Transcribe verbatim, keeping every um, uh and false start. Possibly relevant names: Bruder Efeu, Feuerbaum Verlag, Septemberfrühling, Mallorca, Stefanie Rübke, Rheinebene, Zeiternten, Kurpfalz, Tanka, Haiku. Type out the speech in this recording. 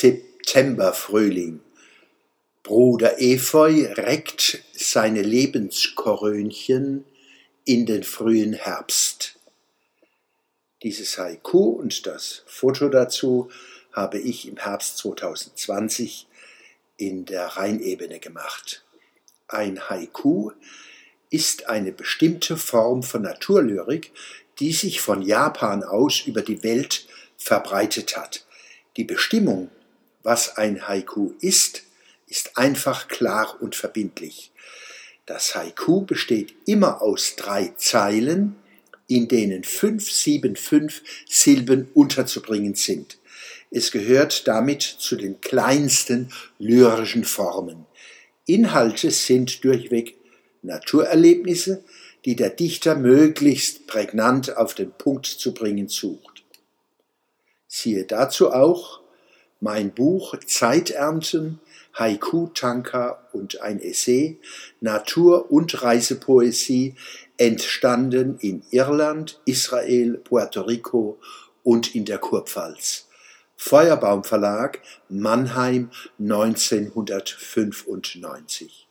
Septemberfrühling. Bruder Efeu reckt seine Lebenskorönchen in den frühen Herbst. Dieses Haiku und das Foto dazu habe ich im Herbst zwanzig zwanzig in der Rheinebene gemacht. Ein Haiku ist eine bestimmte Form von Naturlyrik, die sich von Japan aus über die Welt verbreitet hat. Die Bestimmung, was ein Haiku ist, ist einfach klar und verbindlich. Das Haiku besteht immer aus drei Zeilen, in denen fünf, sieben, fünf Silben unterzubringen sind. Es gehört damit zu den kleinsten lyrischen Formen. Inhalte sind durchweg Naturerlebnisse, die der Dichter möglichst prägnant auf den Punkt zu bringen sucht. Siehe dazu auch mein Buch Zeiternten, Haiku, Tanka und ein Essay, Natur- und Reisepoesie, entstanden in Irland, Israel, Puerto Rico und in der Kurpfalz. Feuerbaum Verlag, Mannheim neunzehnhundertfünfundneunzig.